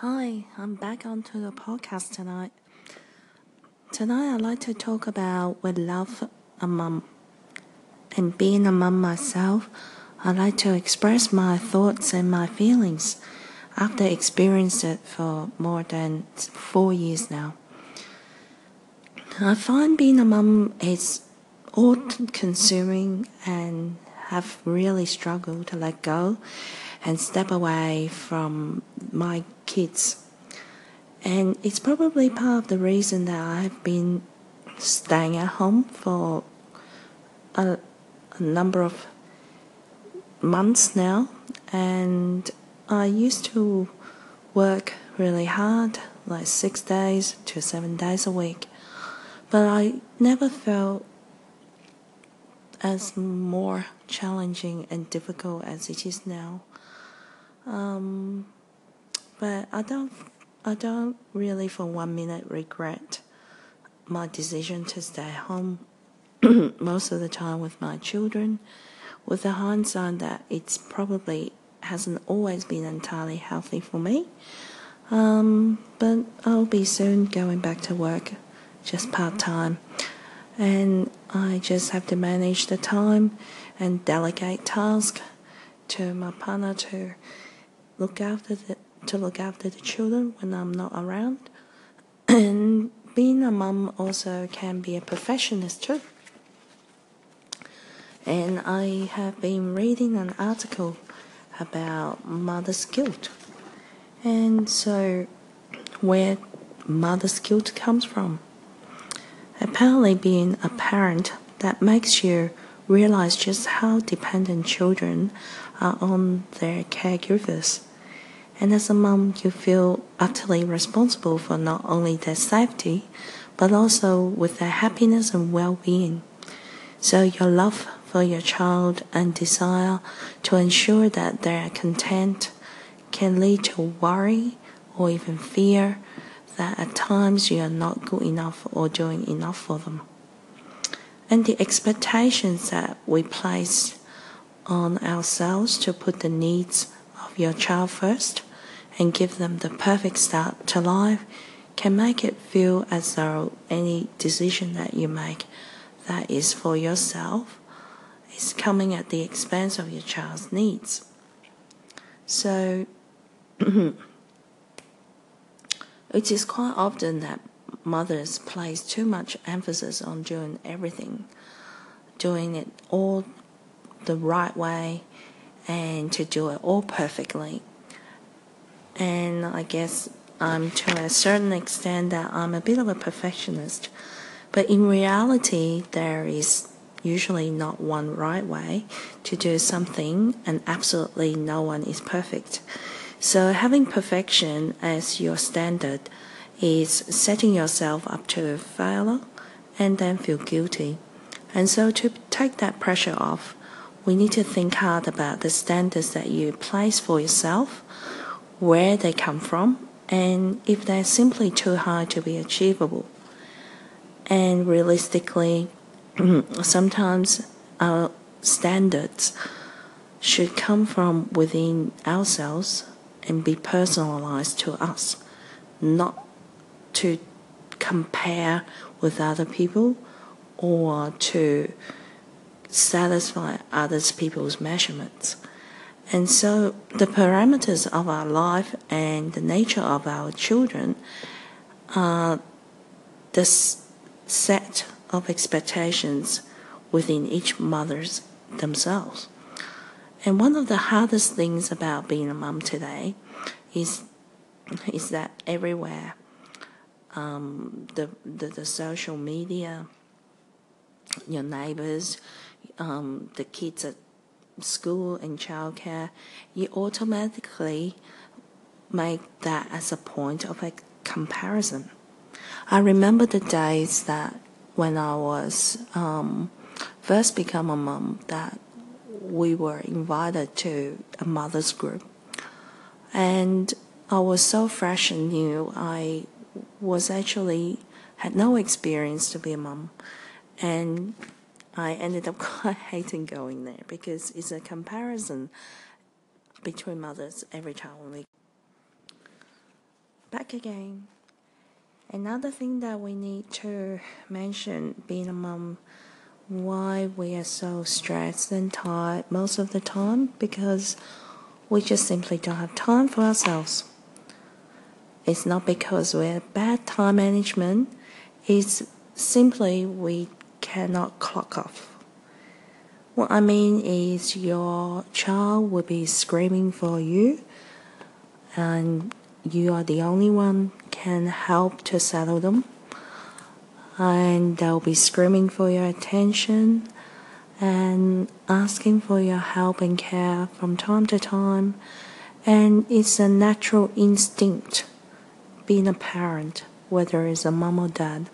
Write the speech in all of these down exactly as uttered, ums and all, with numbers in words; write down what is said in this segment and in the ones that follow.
Hi, I'm back onto the podcast tonight. Tonight I'd like to talk about with love a mum. And being a mum myself, I like to express my thoughts and my feelings after experiencing it for more than four years now. I find being a mum is all-consuming and have really struggled to let go and step away from my kids. And it's probably part of the reason that I've been staying at home for a, a number of months now. And I used to work really hard, like six days to seven days a week. But I never felt as more challenging and difficult as it is now. Um, but I don't, I don't really for one minute regret my decision to stay home most of the time with my children, with the hindsight that it's probably hasn't always been entirely healthy for me. Um, but I'll be soon going back to work, just part-time. And I just have to manage the time and delegate tasks to my partner to look after the to look after the children when I'm not around. And being a mum also can be a perfectionist too. And I have been reading an article about mother's guilt, and so where mother's guilt comes from. Apparently being a parent, that makes you realize just how dependent children are on their caregivers. And as a mum, you feel utterly responsible for not only their safety, but also with their happiness and well-being. So your love for your child and desire to ensure that they are content can lead to worry or even fear that at times you are not good enough or doing enough for them. And the expectations that we place on ourselves to put the needs of your child first and give them the perfect start to life can make it feel as though any decision that you make that is for yourself is coming at the expense of your child's needs. So it is quite often that mothers place too much emphasis on doing everything, doing it all the right way, and to do it all perfectly. And I guess I'm to a certain extent that I'm a bit of a perfectionist, but in reality, there is usually not one right way to do something, and absolutely no one is perfect. So having perfection as your standard is setting yourself up to failure and then feel guilty. And so to take that pressure off, we need to think hard about the standards that you place for yourself, where they come from, and if they're simply too high to be achievable. And realistically, sometimes our standards should come from within ourselves and be personalized to us, not to compare with other people or to satisfy other people's measurements. And so the parameters of our life and the nature of our children are the set of expectations within each mother's themselves. And one of the hardest things about being a mum today is is that everywhere, um, the, the the social media, your neighbours, um, the kids at school and childcare, you automatically make that as a point of a comparison. I remember the days that when I was um, first become a mum that we were invited to a mother's group, and I was so fresh and new. I was actually had no experience to be a mum, and I ended up quite hating going there because it's a comparison between mothers every time we. back again. Another thing that we need to mention, being a mom, why we are so stressed and tired most of the time, because we just simply don't have time for ourselves. It's not because we have bad time management, it's simply we cannot clock off. What I mean is your child will be screaming for you and you are the only one can help to settle them, and they'll be screaming for your attention and asking for your help and care from time to time, and it's a natural instinct. Being a parent, whether it's a mom or dad,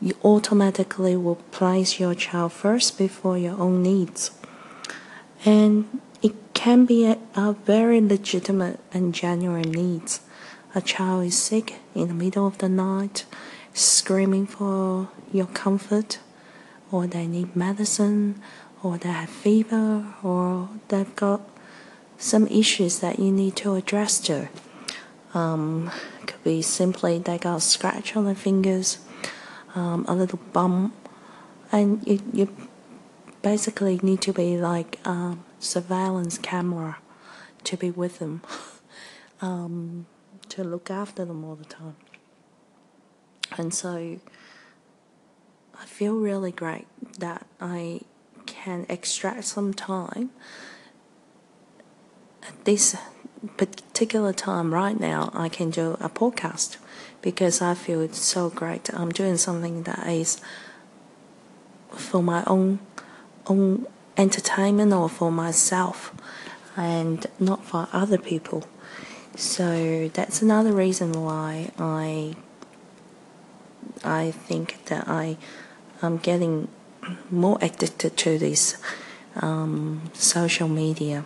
you automatically will place your child first before your own needs, and it can be a, a very legitimate and genuine needs. A child is sick in the middle of the night, screaming for your comfort, or they need medicine, or they have fever, or they've got some issues that you need to address to. Um, could be simply they got a scratch on their fingers, um, a little bump, and you, you basically need to be like a surveillance camera to be with them, um, to look after them all the time. And so I feel really great that I can extract some time at this particular time right now. I can do a podcast because I feel it's so great. I'm doing something that is for my own own entertainment or for myself and not for other people. So that's another reason why I I think that I am getting more addicted to these um, social media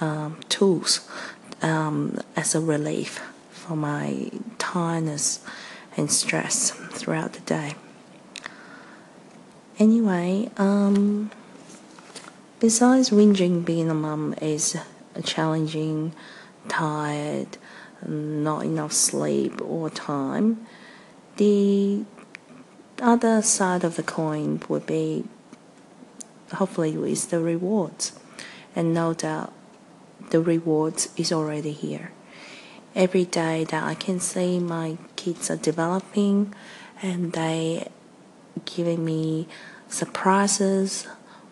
um, tools um, as a relief for my tiredness and stress throughout the day. Anyway, um, besides whinging, being a mum is challenging, tired, not enough sleep or time. The other side of the coin would be, hopefully, is the rewards. And no doubt, the rewards is already here. Every day that I can see my kids are developing and they giving me surprises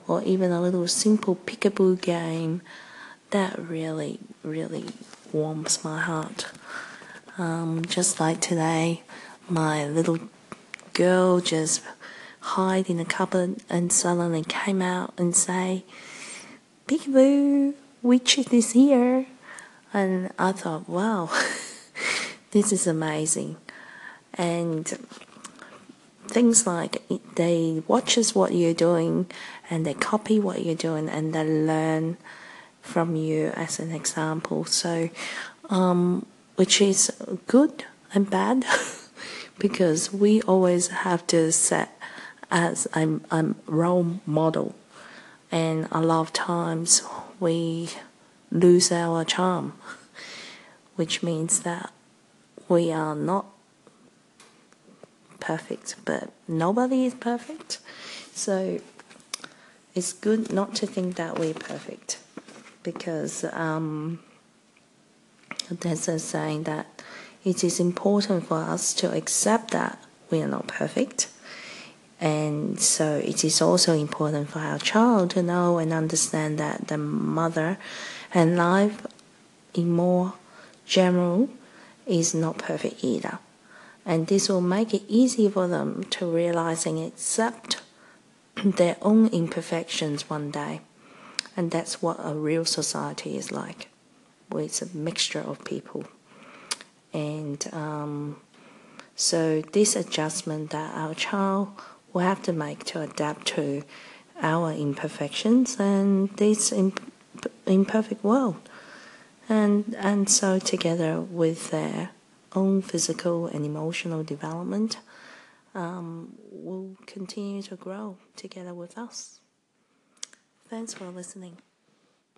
or even a little simple peekaboo game, that really, really warms my heart. Um, just like today, my little girl just hid in a cupboard and suddenly came out and say, "Peekaboo, witch is here." And I thought, wow, this is amazing. And things like they watches what you're doing and they copy what you're doing and they learn from you as an example. So, um, which is good and bad. Because we always have to set as a, a role model, and a lot of times we lose our charm, which means that we are not perfect, but nobody is perfect, so it's good not to think that we're perfect, because um, there's a saying that it is important for us to accept that we are not perfect. And so it is also important for our child to know and understand that the mother and life in more general is not perfect either. And this will make it easy for them to realize and accept their own imperfections one day. And that's what a real society is like, where it's a mixture of people. And um, so this adjustment that our child will have to make to adapt to our imperfections and this imp- imperfect world. And, and so together with their own physical and emotional development, um, will continue to grow together with us. Thanks for listening.